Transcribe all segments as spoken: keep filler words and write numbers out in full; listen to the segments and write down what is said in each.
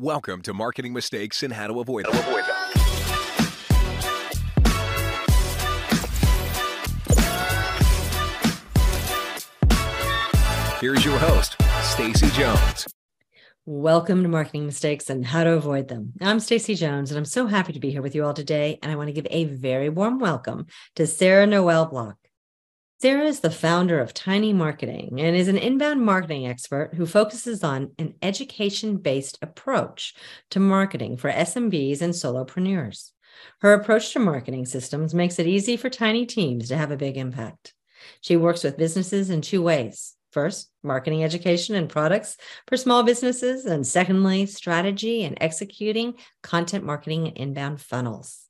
Welcome to Marketing Mistakes and How to Avoid Them. Here's your host, Stacy Jones. Welcome to Marketing Mistakes and How to Avoid Them. I'm Stacy Jones, and I'm so happy to be here with you all today. And I want to give a very warm welcome to Sarah Noel Block. Sarah is the founder of Tiny Marketing and is an inbound marketing expert who focuses on an education-based approach to marketing for S M Bs and solopreneurs. Her approach to marketing systems makes it easy for tiny teams to have a big impact. She works with businesses in two ways. First, marketing education and products for small businesses, and secondly, strategy and executing content marketing and inbound funnels.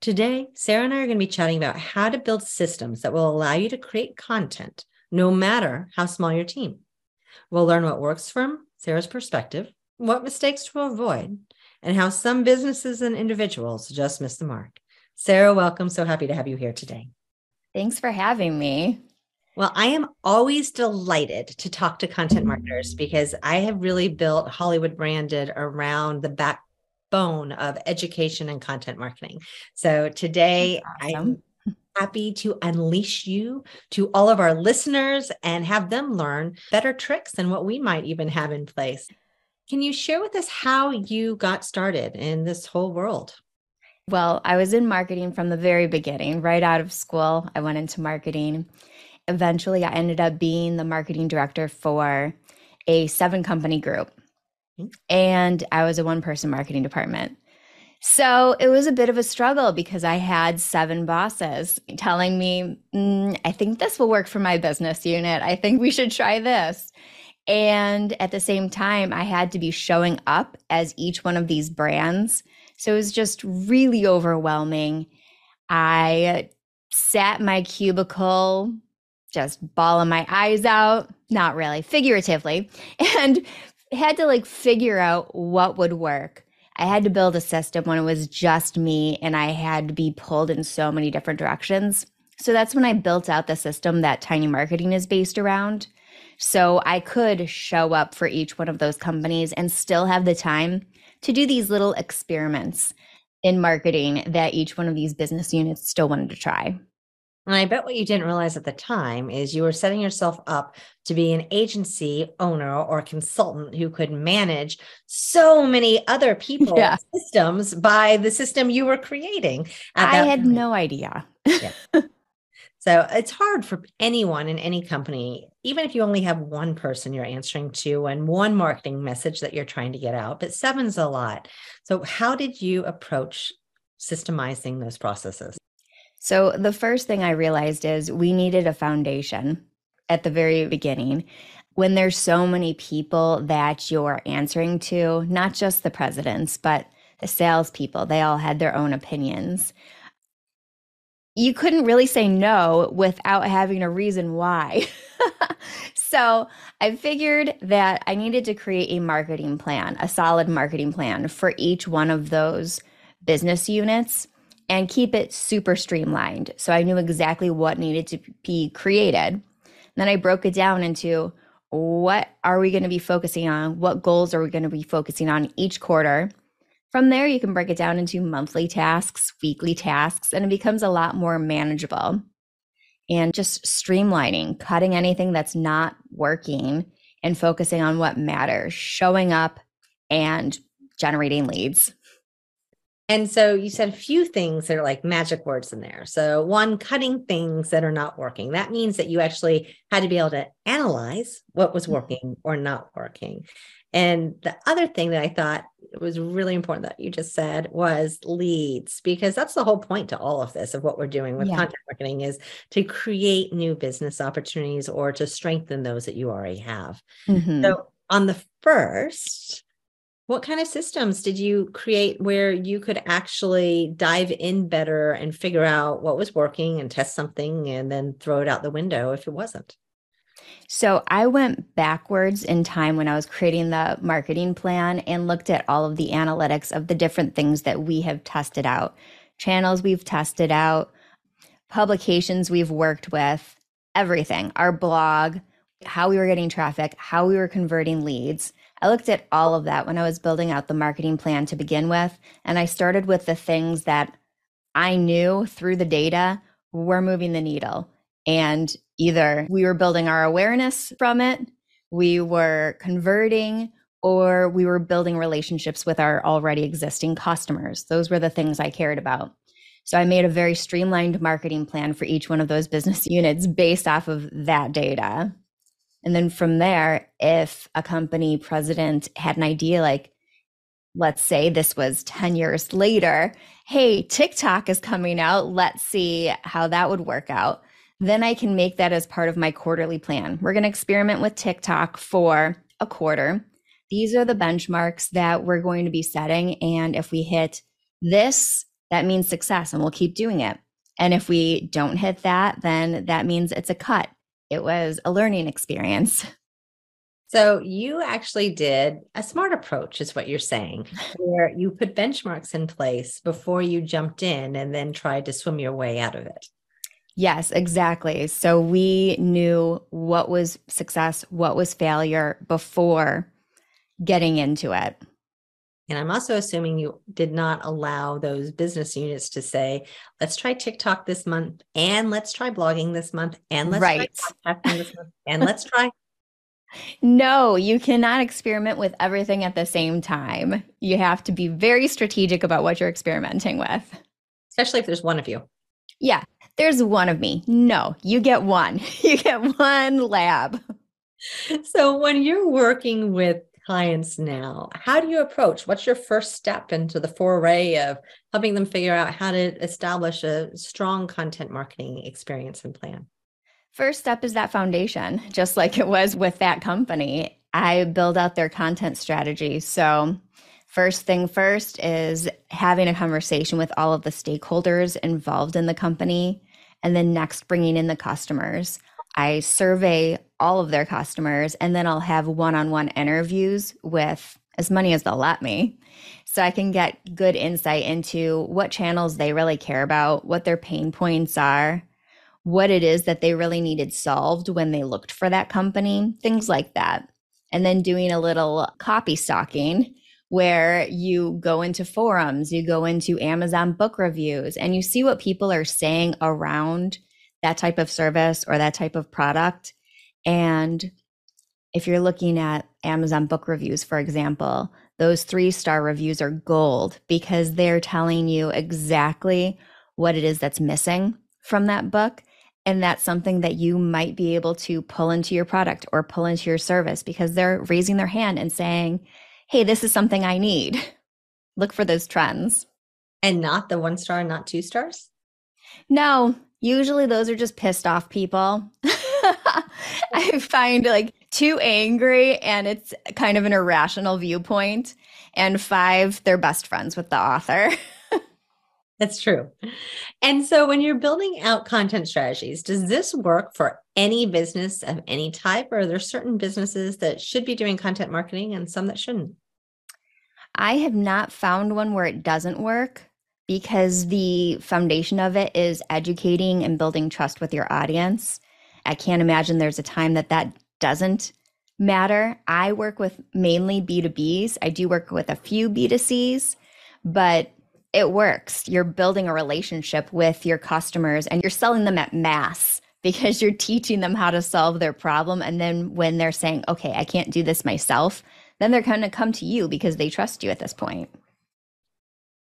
Today, Sarah and I are going to be chatting about how to build systems that will allow you to create content, no matter how small your team. We'll learn what works from Sarah's perspective, what mistakes to avoid, and how some businesses and individuals just miss the mark. Sarah, welcome. So happy to have you here today. Thanks for having me. Well, I am always delighted to talk to content marketers because I have really built Hollywood Branded around the back bone of education and content marketing. So today awesome. I'm happy to unleash you to all of our listeners and have them learn better tricks than what we might even have in place. Can you share with us how you got started in this whole world? Well, I was in marketing from the very beginning. Right out of school, I went into marketing. Eventually, I ended up being the marketing director for a seven company group. And I was a one-person marketing department. So it was a bit of a struggle because I had seven bosses telling me, mm, I think this will work for my business unit. I think we should try this. And at the same time, I had to be showing up as each one of these brands. So it was just really overwhelming. I sat in my cubicle, just bawling my eyes out, not really, figuratively, and had to like figure out what would work. I had to build a system when it was just me and I had to be pulled in so many different directions. So that's when I built out the system that Tiny Marketing is based around. So I could show up for each one of those companies and still have the time to do these little experiments in marketing that each one of these business units still wanted to try. And I bet what you didn't realize at the time is you were setting yourself up to be an agency owner or consultant who could manage so many other people's yeah. systems by the system you were creating. I had moment. no idea. Yeah. So it's hard for anyone in any company, even if you only have one person you're answering to and one marketing message that you're trying to get out, but seven's a lot. So how did you approach systemizing those processes? So the first thing I realized is we needed a foundation at the very beginning. When there's so many people that you're answering to, not just the presidents, but the salespeople, they all had their own opinions. You couldn't really say no without having a reason why. So I figured that I needed to create a marketing plan, a solid marketing plan for each one of those business units, and keep it super streamlined. So I knew exactly what needed to be created. Then I broke it down into what are we going to be focusing on? What goals are we going to be focusing on each quarter? From there, you can break it down into monthly tasks, weekly tasks, and it becomes a lot more manageable. And just streamlining, cutting anything that's not working and focusing on what matters, showing up and generating leads. And so you said a few things that are like magic words in there. So one, cutting things that are not working. That means that you actually had to be able to analyze what was working or not working. And the other thing that I thought was really important that you just said was leads, because that's the whole point to all of this, of what we're doing with yeah. content marketing is to create new business opportunities or to strengthen those that you already have. Mm-hmm. So on the first, what kind of systems did you create where you could actually dive in better and figure out what was working and test something and then throw it out the window if it wasn't? So I went backwards in time when I was creating the marketing plan and looked at all of the analytics of the different things that we have tested out, channels we've tested out, publications we've worked with, everything, our blog, how we were getting traffic, how we were converting leads. I looked at all of that when I was building out the marketing plan to begin with, and I started with the things that I knew through the data were moving the needle. And either we were building our awareness from it, we were converting, or we were building relationships with our already existing customers. Those were the things I cared about. So I made a very streamlined marketing plan for each one of those business units based off of that data. And then from there, if a company president had an idea, like, let's say this was ten years later, hey, TikTok is coming out, let's see how that would work out. Then I can make that as part of my quarterly plan. We're going to experiment with TikTok for a quarter. These are the benchmarks that we're going to be setting. And if we hit this, that means success and we'll keep doing it. And if we don't hit that, then that means it's a cut. It was a learning experience. So you actually did a smart approach is what you're saying, where you put benchmarks in place before you jumped in and then tried to swim your way out of it. Yes, exactly. So we knew what was success, what was failure before getting into it. And I'm also assuming you did not allow those business units to say, let's try TikTok this month, and let's try blogging this month, and let's right. try podcasting this month, and let's try. No, you cannot experiment with everything at the same time. You have to be very strategic about what you're experimenting with. Especially if there's one of you. Yeah. There's one of me. No, you get one. You get one lab. So when you're working with clients now, how do you approach? What's your first step into the foray of helping them figure out how to establish a strong content marketing experience and plan? First step is that foundation, just like it was with that company. I build out their content strategy. So first thing first is having a conversation with all of the stakeholders involved in the company, and then next bringing in the customers. I survey all of their customers, and then I'll have one-on-one interviews with as many as they'll let me, so I can get good insight into what channels they really care about, what their pain points are, what it is that they really needed solved when they looked for that company, things like that. And then doing a little copy stalking, where you go into forums, you go into Amazon book reviews, and you see what people are saying around that type of service or that type of product. And if you're looking at Amazon book reviews, for example, those three-star reviews are gold because they're telling you exactly what it is that's missing from that book. And that's something that you might be able to pull into your product or pull into your service because they're raising their hand and saying, hey, this is something I need. Look for those trends. And not the one star, not two stars? No, usually those are just pissed off people. I find like two angry and it's kind of an irrational viewpoint, and five, they're best friends with the author. That's true. And so when you're building out content strategies, does this work for any business of any type, or are there certain businesses that should be doing content marketing and some that shouldn't? I have not found one where it doesn't work because the foundation of it is educating and building trust with your audience. I can't imagine there's a time that that doesn't matter. I work with mainly B two B's. I do work with a few B two C's, but it works. You're building a relationship with your customers and you're selling them at mass because you're teaching them how to solve their problem. And then when they're saying, okay, I can't do this myself, then they're going to come to you because they trust you at this point.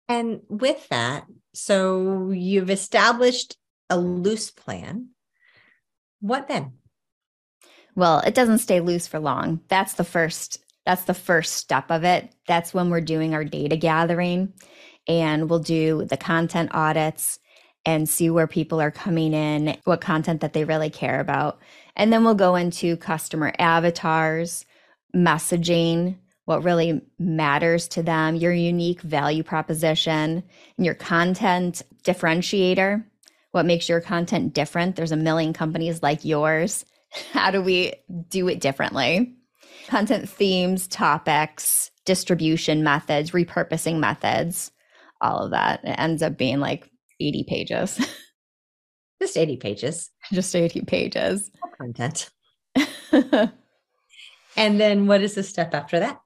And with that, so you've established a loose plan. What then? Well, it doesn't stay loose for long. That's the first, that's the first step of it. That's when we're doing our data gathering. And we'll do the content audits and see where people are coming in, what content that they really care about. And then we'll go into customer avatars, messaging, what really matters to them, your unique value proposition, and your content differentiator, what makes your content different. There's a million companies like yours. How do we do it differently? Content themes, topics, distribution methods, repurposing methods. All of that. It ends up being like eighty pages. Just eighty pages. Just eighty pages. More content. And then what is the step after that?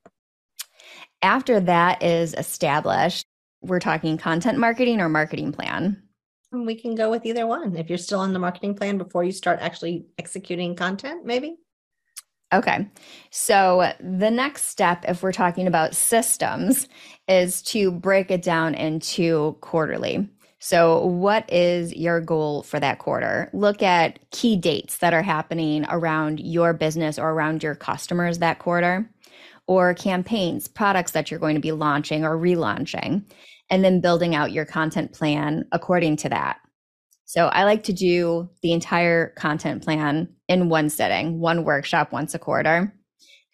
After that is established, we're talking content marketing or marketing plan. We can go with either one. If you're still on the marketing plan before you start actually executing content, maybe. Okay. So the next step, if we're talking about systems, is to break it down into quarterly. So what is your goal for that quarter? Look at key dates that are happening around your business or around your customers that quarter, or campaigns, products that you're going to be launching or relaunching, and then building out your content plan according to that. So I like to do the entire content plan in one sitting, one workshop once a quarter,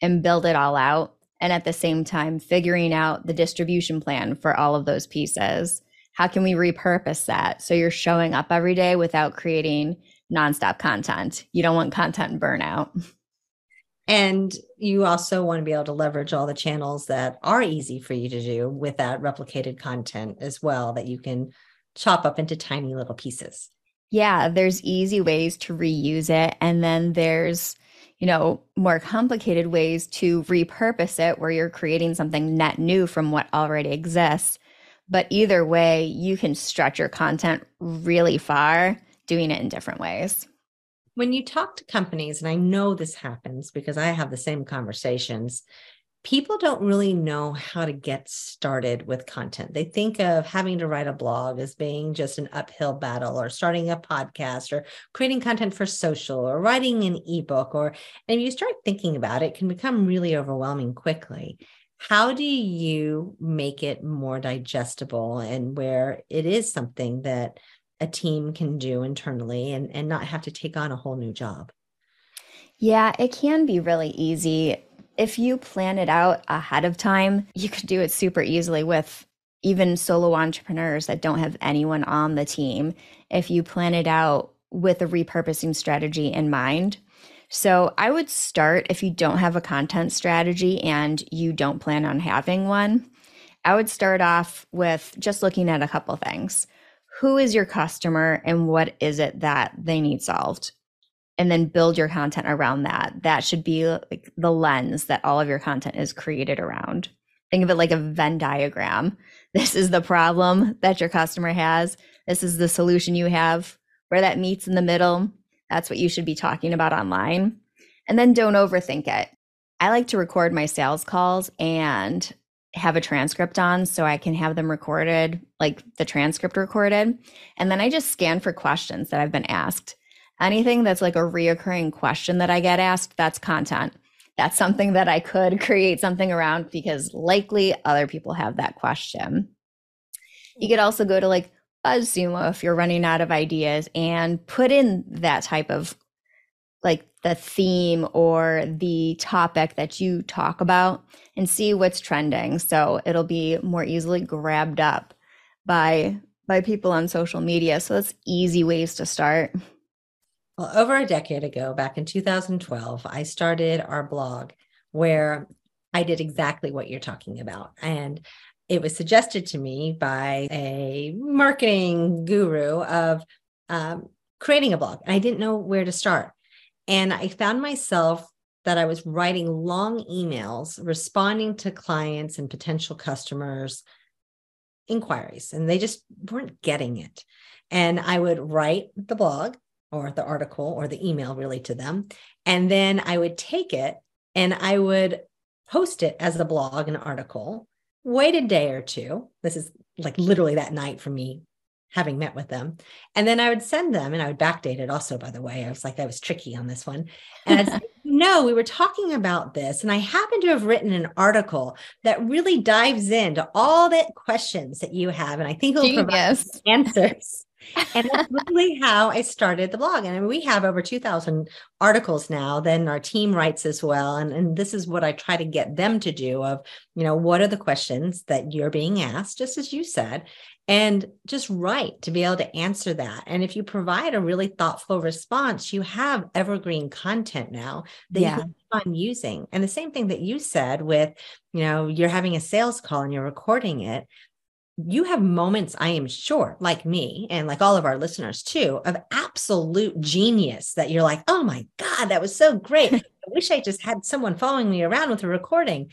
and build it all out. And at the same time, figuring out the distribution plan for all of those pieces. How can we repurpose that? So you're showing up every day without creating nonstop content. You don't want content burnout. And you also want to be able to leverage all the channels that are easy for you to do with that replicated content as well, that you can chop up into tiny little pieces. Yeah, there's easy ways to reuse it. And then there's, you know, more complicated ways to repurpose it where you're creating something net new from what already exists. But either way, you can stretch your content really far doing it in different ways. When you talk to companies, and I know this happens because I have the same conversations, people don't really know how to get started with content. They think of having to write a blog as being just an uphill battle, or starting a podcast, or creating content for social, or writing an ebook, or, and if you start thinking about it, it can become really overwhelming quickly. How do you make it more digestible and where it is something that a team can do internally and, and not have to take on a whole new job? Yeah, it can be really easy. If you plan it out ahead of time, you could do it super easily with even solo entrepreneurs that don't have anyone on the team, if you plan it out with a repurposing strategy in mind. So I would start, if you don't have a content strategy and you don't plan on having one, I would start off with just looking at a couple things. Who is your customer and what is it that they need solved? And then build your content around that. That should be like the lens that all of your content is created around. Think of it like a Venn diagram. This is the problem that your customer has. This is the solution you have. Where that meets in the middle, that's what you should be talking about online. And then don't overthink it. I like to record my sales calls and have a transcript on, so I can have them recorded, like the transcript recorded. And then I just scan for questions that I've been asked. Anything that's like a reoccurring question that I get asked, that's content. That's something that I could create something around because likely other people have that question. You could also go to like BuzzSumo if you're running out of ideas and put in that type of like the theme or the topic that you talk about and see what's trending. So it'll be more easily grabbed up by by people on social media. So that's easy ways to start. Well, over a decade ago, back in two thousand twelve, I started our blog where I did exactly what you're talking about. And it was suggested to me by a marketing guru of um, creating a blog. And I didn't know where to start. And I found myself that I was writing long emails, responding to clients and potential customers' inquiries, and they just weren't getting it. And I would write the blog or the article or the email really to them. And then I would take it and I would post it as a blog, an article, wait a day or two. This is like literally that night for me, having met with them. And then I would send them, and I would backdate it also, by the way. I was like, I was tricky on this one. And I'd say, no, we were talking about this. And I happen to have written an article that really dives into all the questions that you have. And I think it'll provide answers. And that's really how I started the blog. And we have over two thousand articles now. Then our team writes as well. And, and this is what I try to get them to do of, you know, what are the questions that you're being asked, just as you said, and just write to be able to answer that. And if you provide a really thoughtful response, you have evergreen content now that yeah. you can keep on using. And the same thing that you said with, you know, you're having a sales call and you're recording it. You have moments, I am sure, like me and like all of our listeners too, of absolute genius that you're like, oh my God, that was so great. I wish I just had someone following me around with a recording.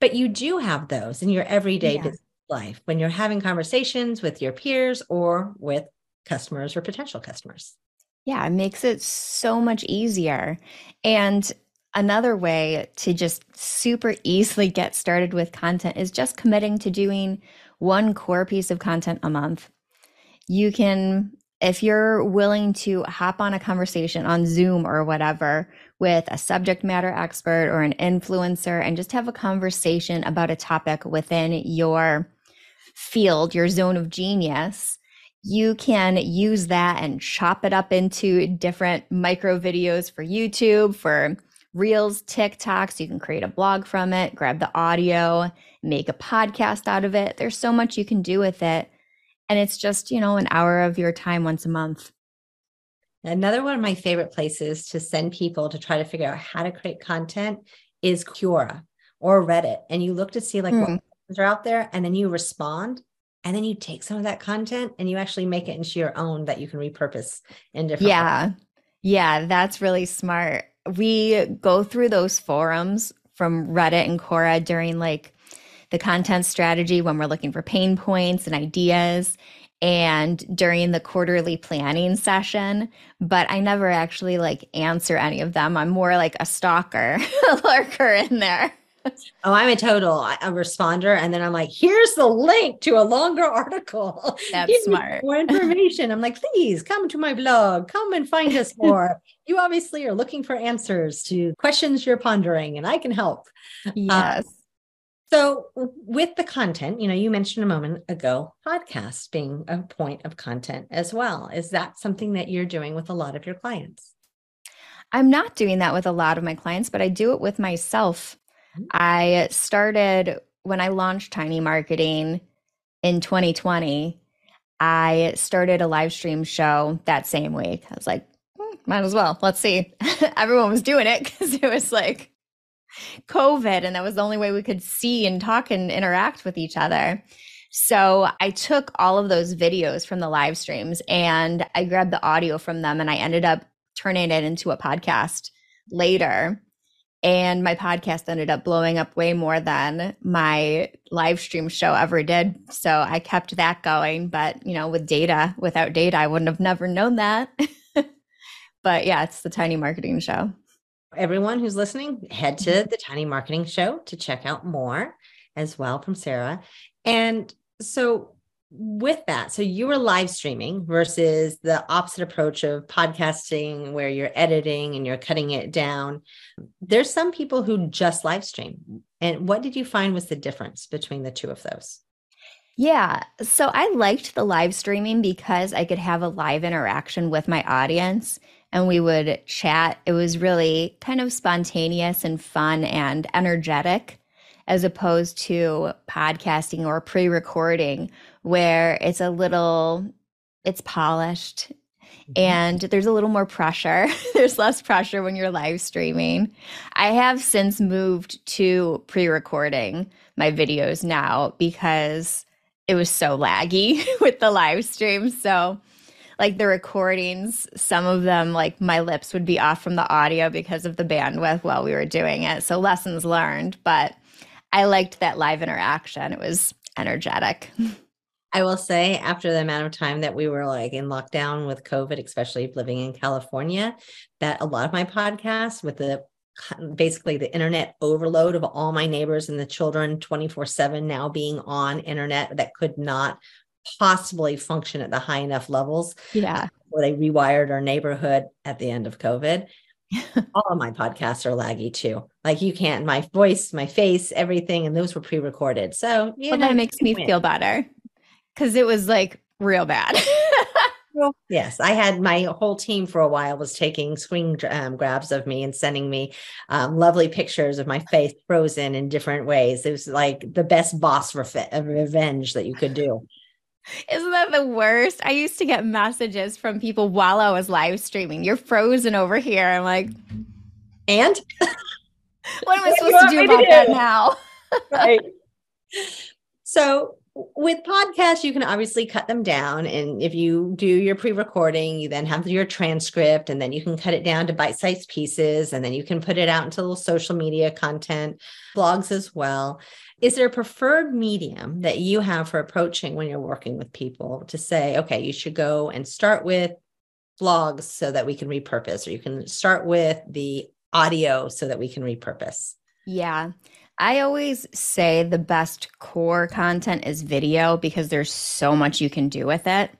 But you do have those in your everyday yeah. business life when you're having conversations with your peers or with customers or potential customers. Yeah, it makes it so much easier. And another way to just super easily get started with content is just committing to doing one core piece of content a month. You can, if you're willing to hop on a conversation on Zoom or whatever with a subject matter expert or an influencer and just have a conversation about a topic within your field, your zone of genius, you can use that and chop it up into different micro videos for YouTube, for Reels, TikToks. You can create a blog from it, grab the audio, make a podcast out of it. There's so much you can do with it. And it's just, you know, an hour of your time once a month. Another one of my favorite places to send people to try to figure out how to create content is Quora or Reddit. And you look to see like mm. what questions are out there, and then you respond. And then you take some of that content and you actually make it into your own that you can repurpose in different Yeah. ways. Yeah, that's really smart. We go through those forums from Reddit and Quora during like the content strategy when we're looking for pain points and ideas and during the quarterly planning session, but I never actually like answer any of them. I'm more like a stalker, a lurker in there. Oh, I'm a total a responder. And then I'm like, here's the link to a longer article. That's Give smart. More information. I'm like, please come to my blog. Come and find us more. You obviously are looking for answers to questions you're pondering, and I can help. Yes. Um, so with the content, you know, you mentioned a moment ago, podcasts being a point of content as well. Is that something that you're doing with a lot of your clients? I'm not doing that with a lot of my clients, but I do it with myself. I started when I launched Tiny Marketing in twenty twenty, I started a live stream show that same week. I was like, hmm, might as well. Let's see. Everyone was doing it because it was like COVID and that was the only way we could see and talk and interact with each other. So I took all of those videos from the live streams and I grabbed the audio from them and I ended up turning it into a podcast later. And my podcast ended up blowing up way more than my live stream show ever did. So I kept that going. But, you know, with data, without data, I wouldn't have never known that. But yeah, it's the Tiny Marketing Show. Everyone who's listening, head to the Tiny Marketing Show to check out more as well from Sarah. And so with that, so you were live streaming versus the opposite approach of podcasting where you're editing and you're cutting it down. There's some people who just live stream. And what did you find was the difference between the two of those? Yeah. So I liked the live streaming because I could have a live interaction with my audience and we would chat. It was really kind of spontaneous and fun and energetic, as opposed to podcasting or pre-recording where it's a little, it's polished mm-hmm. and there's a little more pressure. There's less pressure when you're live streaming. I have since moved to pre-recording my videos now because it was so laggy with the live stream. So like the recordings, some of them, like my lips would be off from the audio because of the bandwidth while we were doing it. So lessons learned, but I liked that live interaction. It was energetic. I will say after the amount of time that we were like in lockdown with COVID, especially living in California, that a lot of my podcasts with the basically the internet overload of all my neighbors and the children twenty-four seven now being on internet that could not possibly function at the high enough levels. Yeah. Where they rewired our neighborhood at the end of COVID. All of my podcasts are laggy too. Like you can't, my voice, my face, everything. And those were pre-recorded. So yeah, well, that makes me win. Feel better because it was like real bad. Well, yes. I had my whole team for a while was taking screen um, grabs of me and sending me um, lovely pictures of my face frozen in different ways. It was like the best boss re- revenge that you could do. Isn't that the worst? I used to get messages from people while I was live streaming. You're frozen over here. I'm like, and what am I supposed to do about that now? Right. So with podcasts, you can obviously cut them down. And if you do your pre-recording, you then have your transcript, and then you can cut it down to bite-sized pieces. And then you can put it out into little social media content, blogs as well. Is there a preferred medium that you have for approaching when you're working with people to say, okay, you should go and start with blogs so that we can repurpose, or you can start with the audio so that we can repurpose? Yeah. I always say the best core content is video because there's so much you can do with it.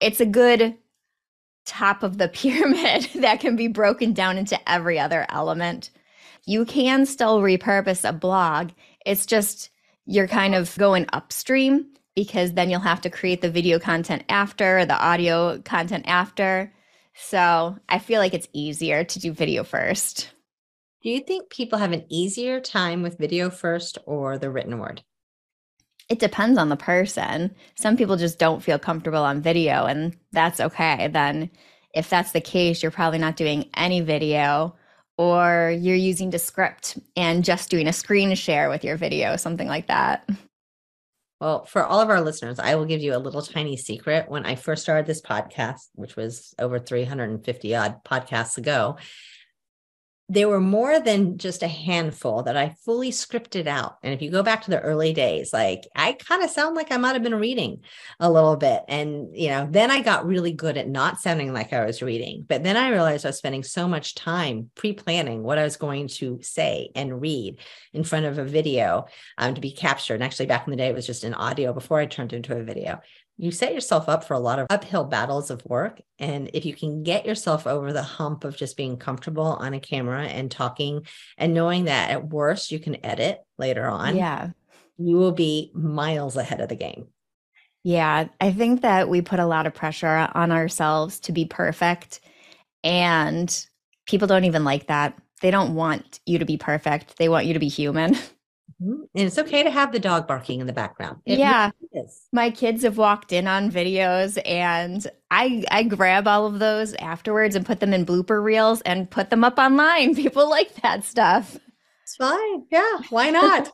It's a good top of the pyramid that can be broken down into every other element. You can still repurpose a blog. It's just you're kind of going upstream because then you'll have to create the video content after, the audio content after. So I feel like it's easier to do video first. Do you think people have an easier time with video first or the written word? It depends on the person. Some people just don't feel comfortable on video, and that's okay. Then if that's the case, you're probably not doing any video, or you're using Descript and just doing a screen share with your video, something like that. Well, for all of our listeners, I will give you a little tiny secret. When I first started this podcast, which was over three hundred fifty odd podcasts ago, there were more than just a handful that I fully scripted out. And if you go back to the early days, like I kind of sound like I might've been reading a little bit. And, you know, then I got really good at not sounding like I was reading, but then I realized I was spending so much time pre-planning what I was going to say and read in front of a video um, to be captured. And actually back in the day, it was just an audio before I turned into a video. You set yourself up for a lot of uphill battles of work. And if you can get yourself over the hump of just being comfortable on a camera and talking and knowing that at worst you can edit later on, yeah, you will be miles ahead of the game. Yeah. I think that we put a lot of pressure on ourselves to be perfect, and people don't even like that. They don't want you to be perfect. They want you to be human. And it's okay to have the dog barking in the background. It yeah. Really is. My kids have walked in on videos, and I I grab all of those afterwards and put them in blooper reels and put them up online. People like that stuff. It's fine. Yeah. Why not?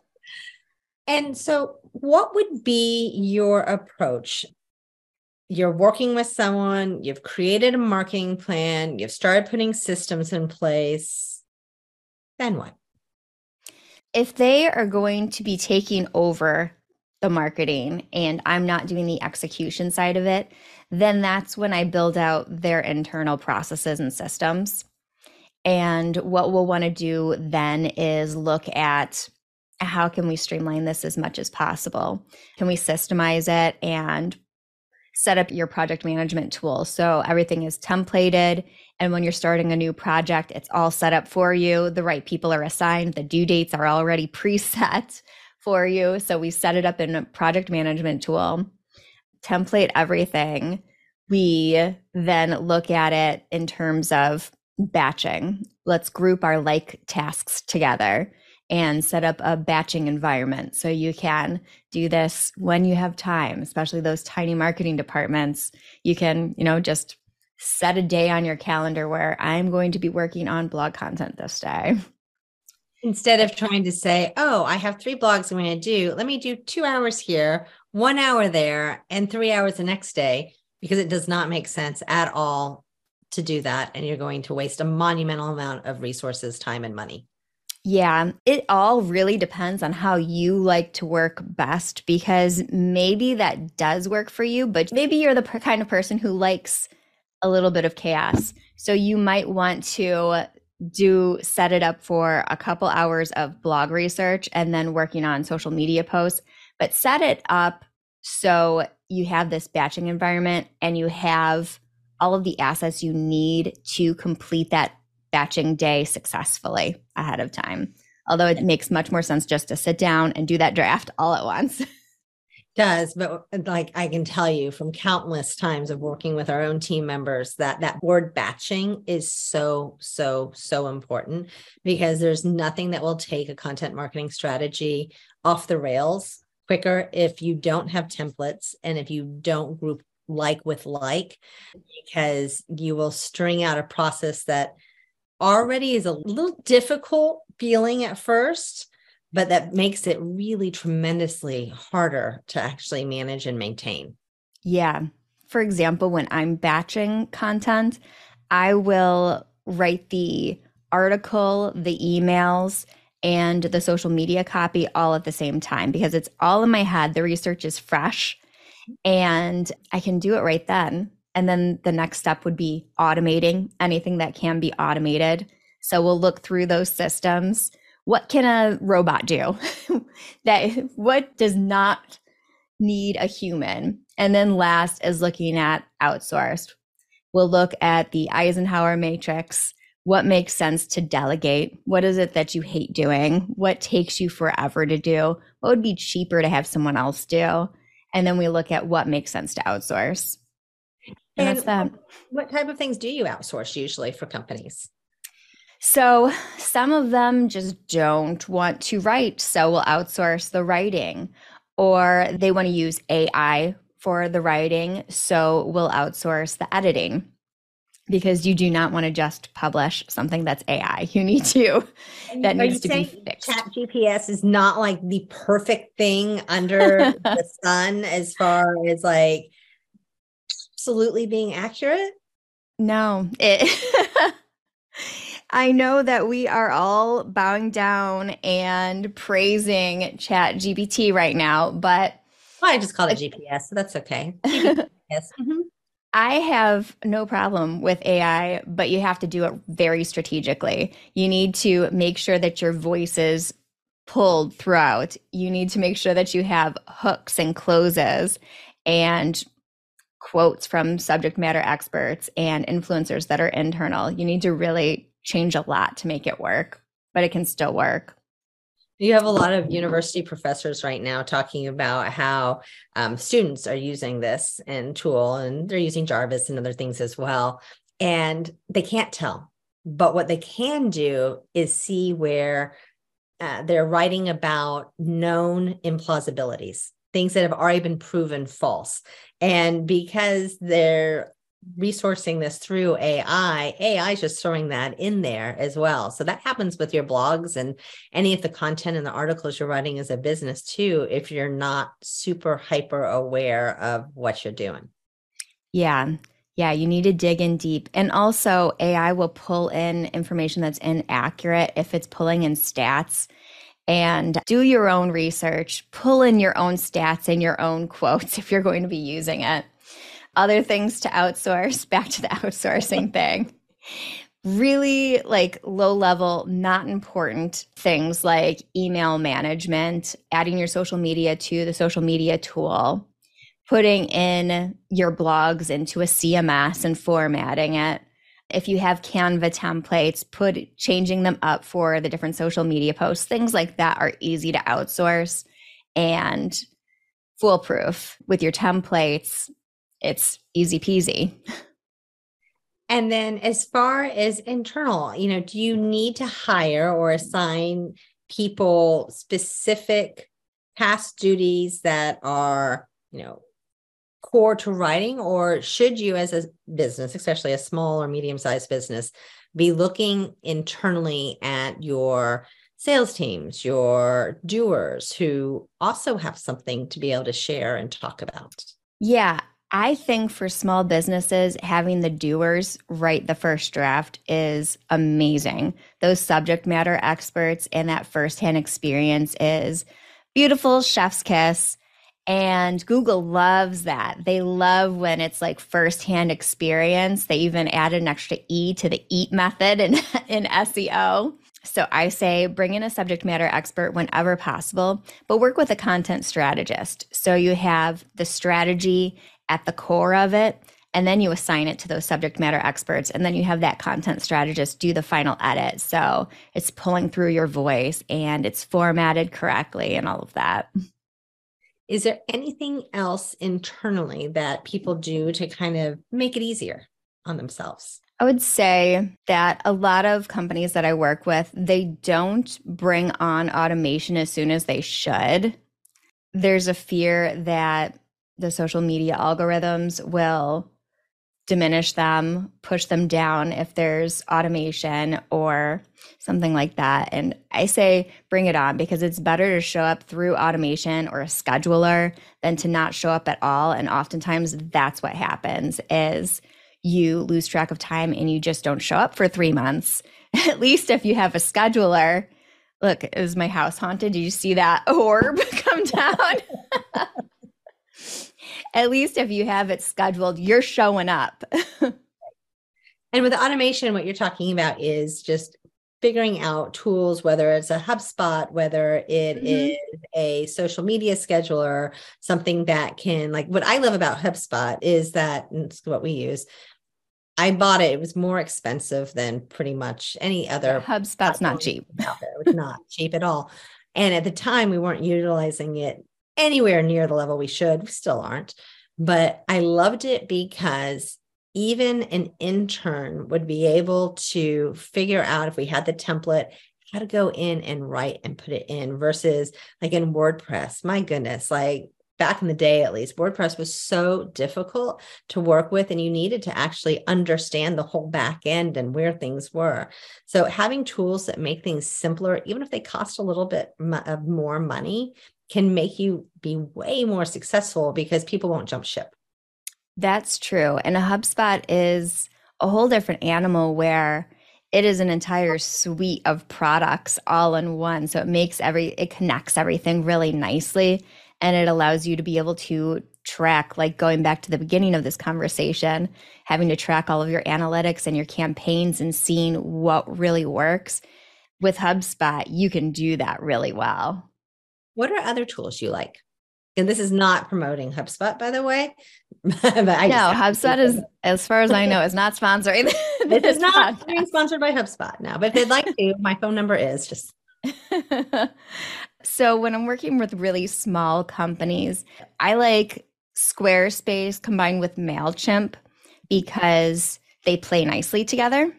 And so what would be your approach? You're working with someone, you've created a marketing plan, you've started putting systems in place. Then what? If they are going to be taking over the marketing and I'm not doing the execution side of it, then that's when I build out their internal processes and systems. And what we'll want to do then is look at how can we streamline this as much as possible? Can we systemize it and set up your project management tool so everything is templated? And when you're starting a new project, it's all set up for you. The right people are assigned. The due dates are already preset for you. So we set it up in a project management tool, template everything. We then look at it in terms of batching. Let's group our like tasks together and set up a batching environment. So you can do this when you have time, especially those tiny marketing departments. You can, you know, just set a day on your calendar where I'm going to be working on blog content this day. Instead of trying to say, oh, I have three blogs I'm going to do, let me do two hours here, one hour there, and three hours the next day, because it does not make sense at all to do that. And you're going to waste a monumental amount of resources, time, and money. Yeah, it all really depends on how you like to work best, because maybe that does work for you, but maybe you're the kind of person who likes a little bit of chaos. So you might want to do set it up for a couple hours of blog research and then working on social media posts, but set it up so you have this batching environment and you have all of the assets you need to complete that batching day successfully ahead of time. Although it makes much more sense just to sit down and do that draft all at once. Does, but like I can tell you from countless times of working with our own team members that that word batching is so, so, so important, because there's nothing that will take a content marketing strategy off the rails quicker if you don't have templates and if you don't group like with like, because you will string out a process that already is a little difficult feeling at first, but that makes it really tremendously harder to actually manage and maintain. Yeah. For example, when I'm batching content, I will write the article, the emails, and the social media copy all at the same time because it's all in my head. The research is fresh and I can do it right then. And then the next step would be automating anything that can be automated. So we'll look through those systems. What can a robot do? That what does not need a human? And then last is looking at outsourced. We'll look at the Eisenhower matrix. What makes sense to delegate? What is it that you hate doing? What takes you forever to do? What would be cheaper to have someone else do? And then we look at what makes sense to outsource. And, and that's that. What type of things do you outsource usually for companies? So some of them just don't want to write, so we'll outsource the writing, or they want to use A I for the writing, so we'll outsource the editing. Because you do not want to just publish something that's A I. You need to, that Are needs to be fixed. Chat G P S is not like the perfect thing under the sun as far as like absolutely being accurate? No. It, I know that we are all bowing down and praising Chat G P T right now, but. Well, I just call it G P S, so that's okay. G P S. Mm-hmm. I have no problem with A I, but you have to do it very strategically. You need to make sure that your voice is pulled throughout. You need to make sure that you have hooks and closes and quotes from subject matter experts and influencers that are internal. You need to really change a lot to make it work, but it can still work. You have a lot of university professors right now talking about how um, students are using this and tool, and they're using Jarvis and other things as well. And they can't tell, but what they can do is see where uh, they're writing about known implausibilities, things that have already been proven false. And because they're resourcing this through A I, A I is just throwing that in there as well. So that happens with your blogs and any of the content and the articles you're writing as a business too, if you're not super hyper aware of what you're doing. Yeah. Yeah. You need to dig in deep. And also A I will pull in information that's inaccurate if it's pulling in stats. And do your own research, pull in your own stats and your own quotes if you're going to be using it. Other things to outsource, back to the outsourcing thing, really like low level, not important things like email management, adding your social media to the social media tool, putting in your blogs into a C M S and formatting it. If you have Canva templates, put changing them up for the different social media posts, things like that are easy to outsource and foolproof with your templates. It's easy peasy. And then as far as internal, you know, do you need to hire or assign people specific task duties that are, you know, core to writing, or should you as a business, especially a small or medium-sized business, be looking internally at your sales teams, your doers who also have something to be able to share and talk about? Yeah. I think for small businesses, having the doers write the first draft is amazing. Those subject matter experts and that firsthand experience is beautiful, chef's kiss. And Google loves that. They love when it's like firsthand experience. They even added an extra E to the EAT method in, in S E O. So I say bring in a subject matter expert whenever possible, but work with a content strategist. So you have the strategy at the core of it, and then you assign it to those subject matter experts, and then you have that content strategist do the final edit. So it's pulling through your voice and it's formatted correctly and all of that. Is there anything else internally that people do to kind of make it easier on themselves? I would say that a lot of companies that I work with, they don't bring on automation as soon as they should. There's a fear that the social media algorithms will diminish them, push them down if there's automation or something like that. And I say bring it on, because it's better to show up through automation or a scheduler than to not show up at all. And oftentimes that's what happens, is you lose track of time and you just don't show up for three months. At least if you have a scheduler. Look, is my house haunted? Did you see that orb come down? At least if you have it scheduled, you're showing up. And with automation, what you're talking about is just figuring out tools, whether it's a HubSpot, whether it mm-hmm. is a social media scheduler, something that can, like, what I love about HubSpot is that, and it's what we use, I bought it. It was more expensive than pretty much any other. HubSpot's not cheap. It's not cheap at all. And at the time, we weren't utilizing it anywhere near the level we should. We still aren't. But I loved it because even an intern would be able to figure out, if we had the template, how to go in and write and put it in, versus like in WordPress. My goodness, like, back in the day, at least, WordPress was so difficult to work with, and you needed to actually understand the whole back end and where things were. So having tools that make things simpler, even if they cost a little bit of more money, can make you be way more successful, because people won't jump ship. That's true. And a HubSpot is a whole different animal, where it is an entire suite of products all in one. So it makes every, it connects everything really nicely. And it allows you to be able to track, like going back to the beginning of this conversation, having to track all of your analytics and your campaigns and seeing what really works. With HubSpot, you can do that really well. What are other tools you like? And this is not promoting HubSpot, by the way. But I no, HubSpot is, as far as I know, is not sponsoring this. This is not being sponsored by HubSpot now, but if they'd like to, my phone number is just... So when I'm working with really small companies, I like Squarespace combined with MailChimp, because they play nicely together.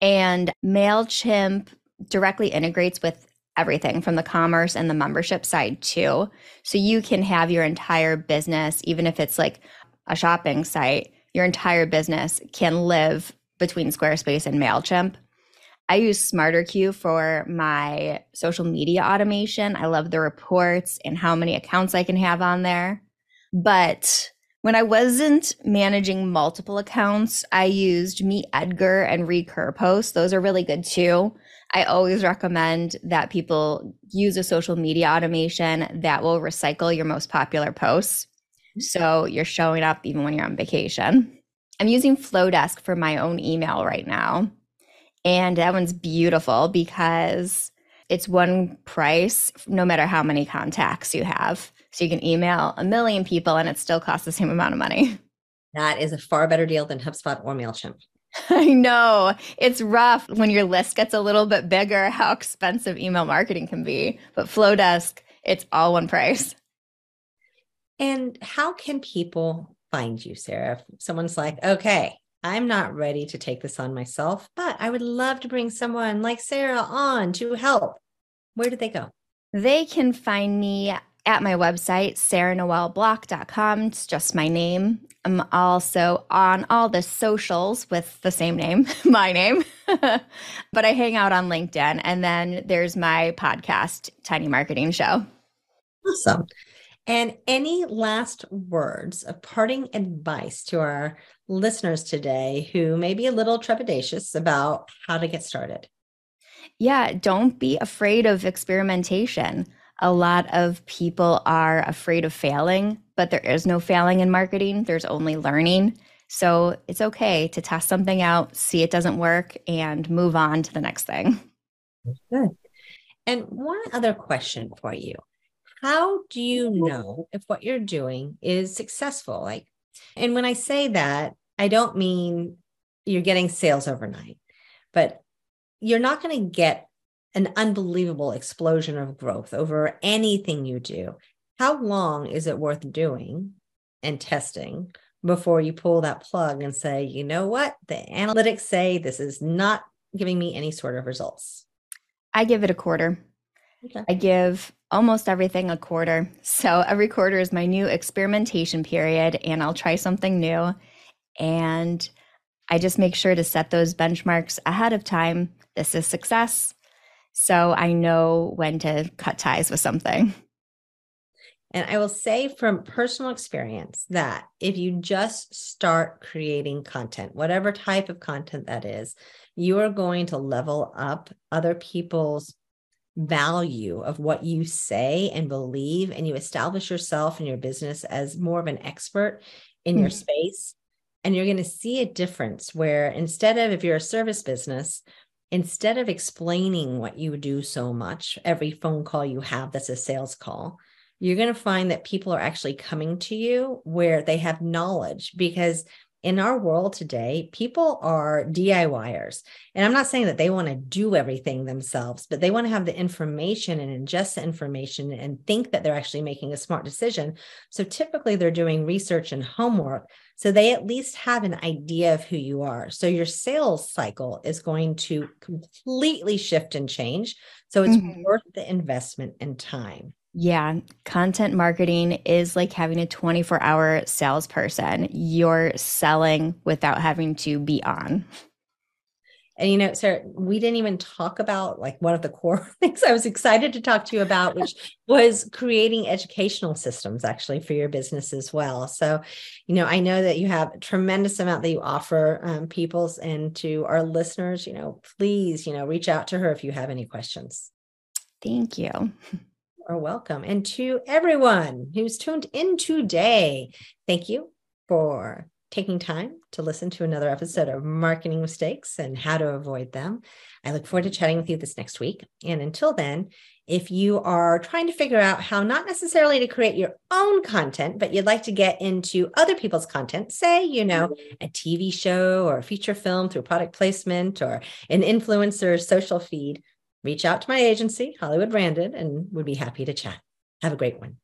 And MailChimp directly integrates with everything from the commerce and the membership side too. So you can have your entire business, even if it's like a shopping site, your entire business can live between Squarespace and MailChimp. I use SmarterQueue for my social media automation. I love the reports and how many accounts I can have on there. But when I wasn't managing multiple accounts, I used Meet Edgar and RecurPost. Those are really good too. I always recommend that people use a social media automation that will recycle your most popular posts, so you're showing up even when you're on vacation. I'm using Flowdesk for my own email right now. And that one's beautiful because it's one price no matter how many contacts you have. So you can email a million people and it still costs the same amount of money. That is a far better deal than HubSpot or MailChimp. I know. It's rough when your list gets a little bit bigger, how expensive email marketing can be. But Flowdesk, it's all one price. And how can people find you, Sarah? If someone's like, okay, I'm not ready to take this on myself, but I would love to bring someone like Sarah on to help. Where do they go? They can find me at my website, sarah noel block dot com. It's just my name. I'm also on all the socials with the same name, my name, but I hang out on LinkedIn. And then there's my podcast, Tiny Marketing Show. Awesome. And any last words of parting advice to our listeners today who may be a little trepidatious about how to get started? Yeah, don't be afraid of experimentation. A lot of people are afraid of failing, but there is no failing in marketing. There's only learning. So it's okay to test something out, see it doesn't work, and move on to the next thing. Good. And one other question for you. How do you know if what you're doing is successful? Like, and when I say that, I don't mean you're getting sales overnight, but you're not going to get an unbelievable explosion of growth over anything you do. How long is it worth doing and testing before you pull that plug and say, you know what? The analytics say this is not giving me any sort of results. I give it a quarter. Okay. I give almost everything a quarter. So every quarter is my new experimentation period, and I'll try something new. And I just make sure to set those benchmarks ahead of time. This is success. So I know when to cut ties with something. And I will say from personal experience that if you just start creating content, whatever type of content that is, you are going to level up other people's value of what you say and believe, and you establish yourself and your business as more of an expert in mm-hmm. your space. And you're going to see a difference where instead of, if you're a service business, instead of explaining what you do so much, every phone call you have that's a sales call, you're going to find that people are actually coming to you where they have knowledge, because in our world today, people are D I Y ers. And I'm not saying that they want to do everything themselves, but they want to have the information and ingest the information and think that they're actually making a smart decision. So typically they're doing research and homework. So they at least have an idea of who you are. So your sales cycle is going to completely shift and change. So it's mm-hmm. worth the investment and time. Yeah. Content marketing is like having a twenty-four hour salesperson. You're selling without having to be on. And, you know, Sarah, we didn't even talk about like one of the core things I was excited to talk to you about, which was creating educational systems actually for your business as well. So, you know, I know that you have a tremendous amount that you offer um, people, and to our listeners, you know, please, you know, reach out to her if you have any questions. Thank you. Are welcome. And to everyone who's tuned in today, thank you for taking time to listen to another episode of Marketing Mistakes and How to Avoid Them. I look forward to chatting with you this next week. And until then, if you are trying to figure out how not necessarily to create your own content, but you'd like to get into other people's content, say, you know, a T V show or a feature film through product placement or an influencer's social feed, reach out to my agency, Hollywood Branded, and we'd be happy to chat. Have a great one.